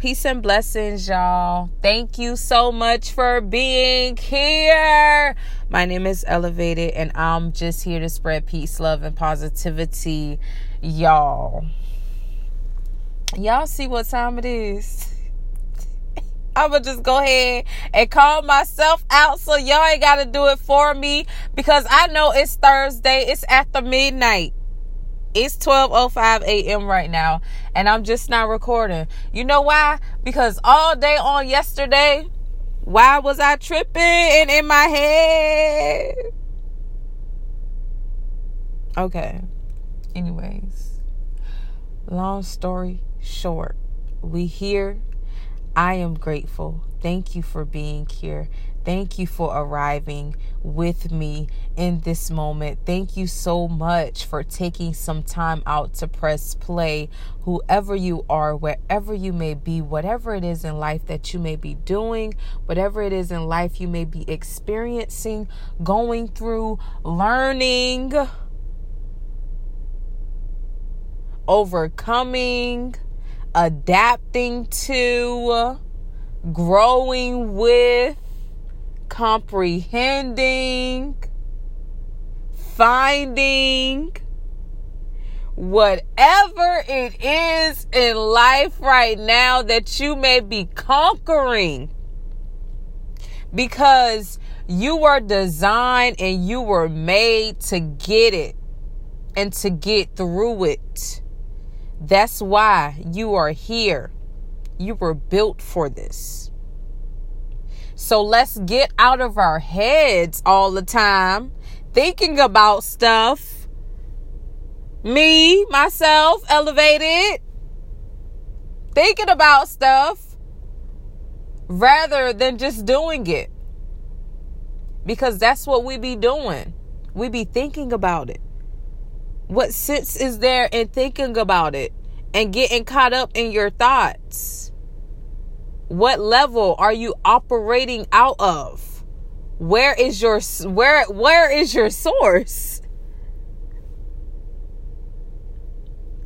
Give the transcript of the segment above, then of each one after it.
Peace and blessings, y'all. Thank you so much for being here. My name is Elevated, and I'm just here to spread peace, love, and positivity, y'all. Y'all see what time it is. I'm going to just go ahead and call myself out so y'all ain't got to do it for me, because I know it's Thursday. It's after midnight. It's 12:05 a.m. right now, and I'm just not recording. You know why? Because all day on yesterday, why was I tripping and in my head? Okay. Anyways, long story short, we here. I am grateful. Thank you for being here. Thank you for arriving with me in this moment. Thank you so much for taking some time out to press play. Whoever you are, wherever you may be, whatever it is in life that you may be doing, whatever it is in life you may be experiencing, going through, learning, overcoming, adapting to, growing with, comprehending, finding, whatever it is in life right now that you may be conquering, because you were designed and you were made to get it and to get through it. That's why you are here. You were built for this. So let's get out of our heads all the time, thinking about stuff. Me, myself, Elevated, thinking about stuff rather than just doing it. Because that's what we be doing. We be thinking about it. What sense is there in thinking about it and getting caught up in your thoughts? What level are you operating out of? Where is your source?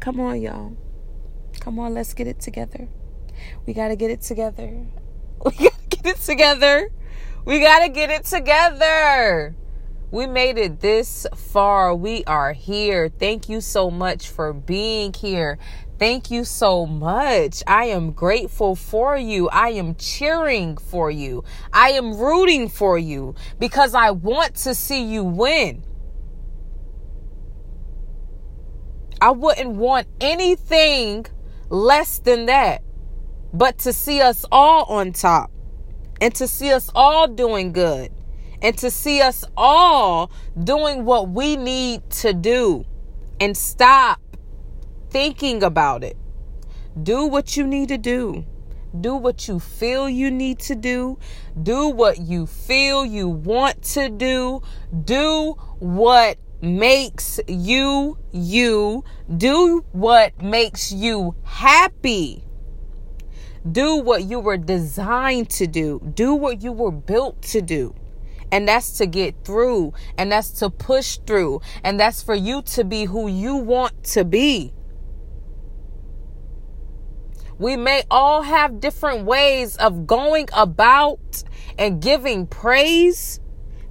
Come on, y'all. Come on, let's get it together. We got to get it together. We made it this far. We are here. Thank you so much for being here. Thank you so much. I am grateful for you. I am cheering for you. I am rooting for you, because I want to see you win. I wouldn't want anything less than that, but to see us all on top, and to see us all doing good, and to see us all doing what we need to do, and stop thinking about it. Do what you need to do. Do what you feel you need to do. Do what you feel you want to do. Do what makes you you. Do what makes you happy. Do what you were designed to do. Do what you were built to do. And that's to get through. And that's to push through. And that's for you to be who you want to be. We may all have different ways of going about and giving praise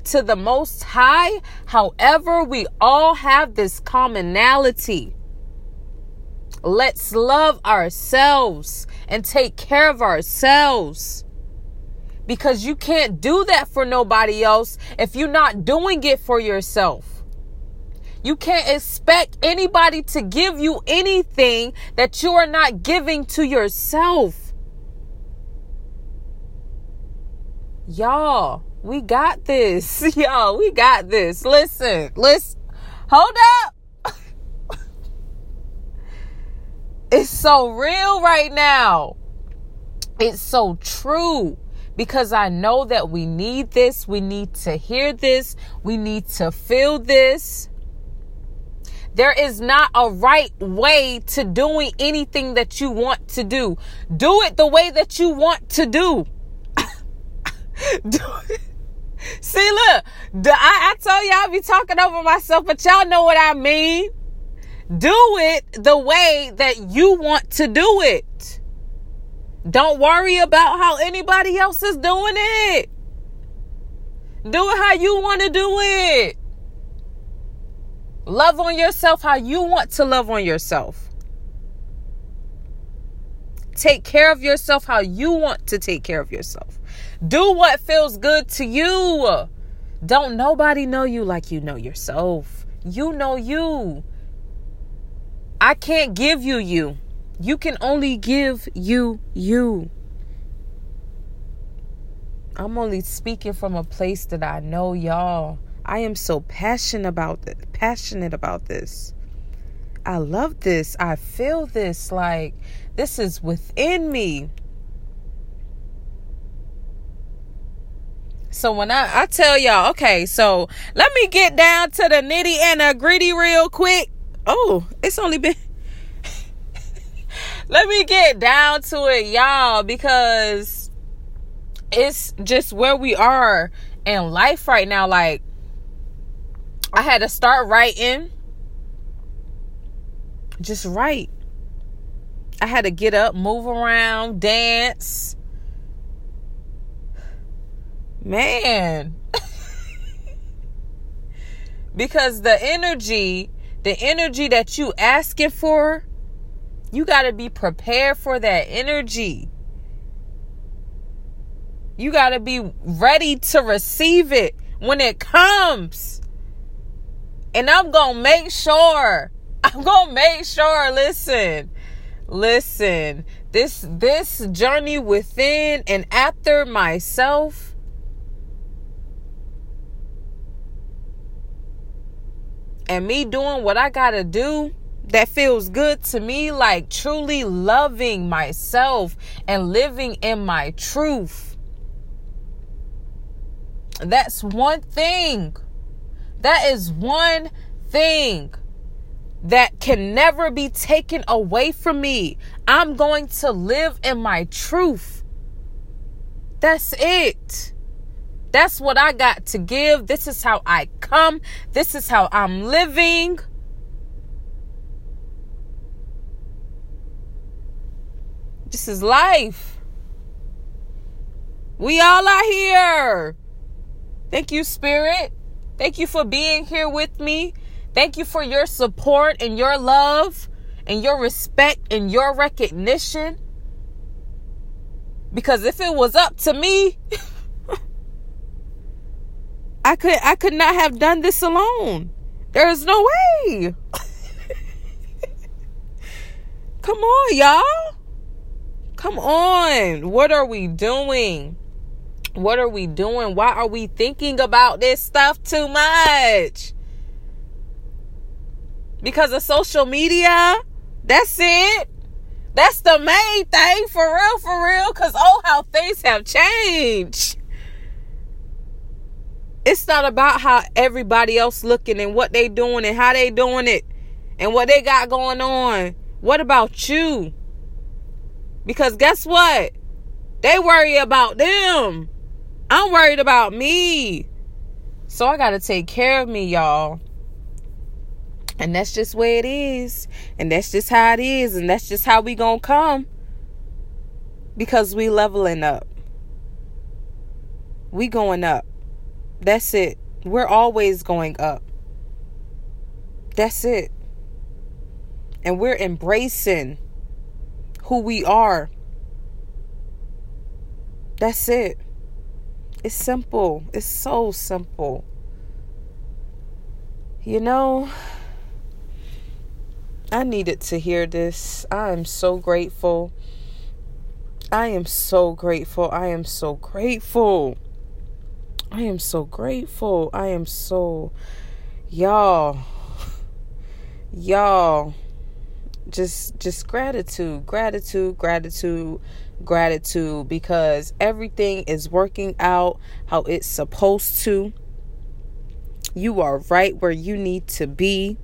to the Most High. However, we all have this commonality. Let's love ourselves and take care of ourselves, because you can't do that for nobody else if you're not doing it for yourself. You can't expect anybody to give you anything that you are not giving to yourself. Y'all, we got this. Y'all, we got this. Listen. Hold up. It's so real right now. It's so true. Because I know that we need this. We need to hear this. We need to feel this. There is not a right way to doing anything that you want to do. Do it the way that you want to do. Do it. See, look, I told y'all I be talking over myself, but y'all know what I mean. Do it the way that you want to do it. Don't worry about how anybody else is doing it. Do it how you want to do it. Love on yourself how you want to love on yourself. Take care of yourself how you want to take care of yourself. Do what feels good to you. Don't nobody know you like you know yourself. You know you. I can't give you you. You can only give you you. I'm only speaking from a place that I know, y'all. I am so passionate about this. I love this. I feel this. Like, this is within me. So when I tell y'all, okay, so let me get down to the nitty and the gritty real quick. Oh, it's only been... Let me get down to it, y'all, because it's just where we are in life right now. Like, I had to start writing. Just write. I had to get up, move around, dance. Man. Because the energy that you asking for, you got to be prepared for that energy. You got to be ready to receive it when it comes. And I'm going to make sure, listen, this journey within and after myself, and me doing what I got to do, that feels good to me, like truly loving myself and living in my truth. That's one thing. That is one thing that can never be taken away from me. I'm going to live in my truth. That's it. That's what I got to give. This is how I come. This is how I'm living. This is life. We all are here. Thank you, Spirit. Thank you for being here with me. Thank you for your support and your love and your respect and your recognition. Because if it was up to me, I could not have done this alone. There is no way. Come on, y'all. Come on. What are we doing? What are we doing? Why are we thinking about this stuff too much? Because of social media? That's it. That's the main thing, for real. Because oh, how things have changed. It's not about how everybody else looking and what they doing and how they doing it and what they got going on. What about you? Because guess what? They worry about them. I'm worried about me. So I got to take care of me, y'all. And that's just where it is. And that's just how it is. And that's just how we gonna come. Because we leveling up. We going up. That's it. We're always going up. That's it. And we're embracing who we are. That's it. It's simple. It's so simple. You know, I needed to hear this. I am so grateful. I am so grateful. I am so, y'all. Just gratitude, because everything is working out how it's supposed to. You are right where you need to be.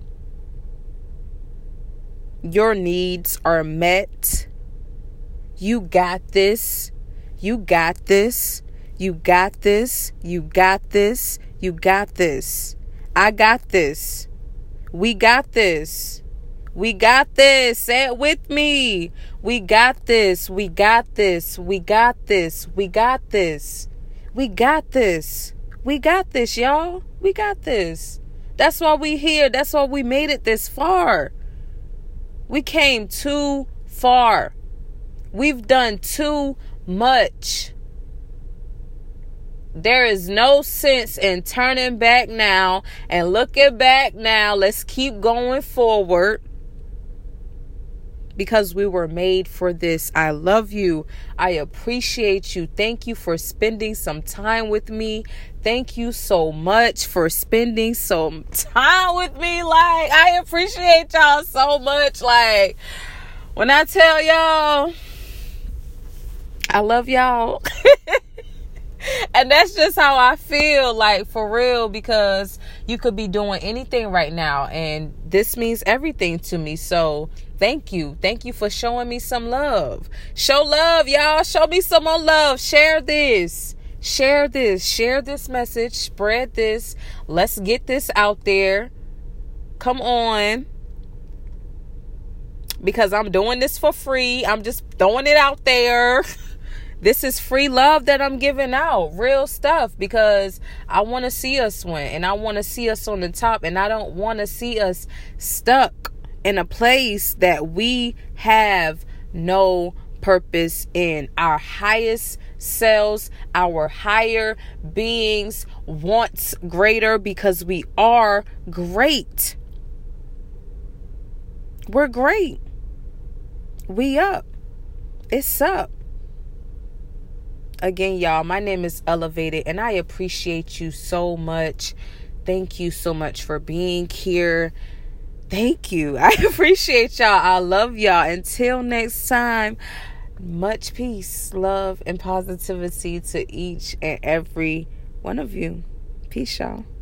Your needs are met. You got this. I got this. We got this. We got this. Say it with me. We got this. We got this. We got this. We got this. We got this. We got this, y'all. We got this. That's why we here. That's why we made it this far. We came too far. We've done too much. There is no sense in turning back now and looking back now. Let's keep going forward because we were made for this. I love you. I appreciate you. Thank you for spending some time with me. Thank you so much for spending some time with me. Like, I appreciate y'all so much. Like, when I tell y'all, I love y'all. And that's just how I feel, like, for real, because you could be doing anything right now, and this means everything to me. So thank you. Thank you for showing me some love. Show love, y'all. Show me some more love. Share this. Share this. Share this message. Spread this. Let's get this out there. Come on. Because I'm doing this for free. I'm just throwing it out there. This is free love that I'm giving out, real stuff, because I want to see us win, and I want to see us on the top, and I don't want to see us stuck in a place that we have no purpose in. Our highest selves, our higher beings wants greater because we are great. We're great. We up. It's up. Again, y'all, my name is Elevated, and I appreciate you so much. Thank you so much for being here. Thank you. I appreciate y'all. I love y'all. Until next time, much peace, love, and positivity to each and every one of you. Peace, y'all.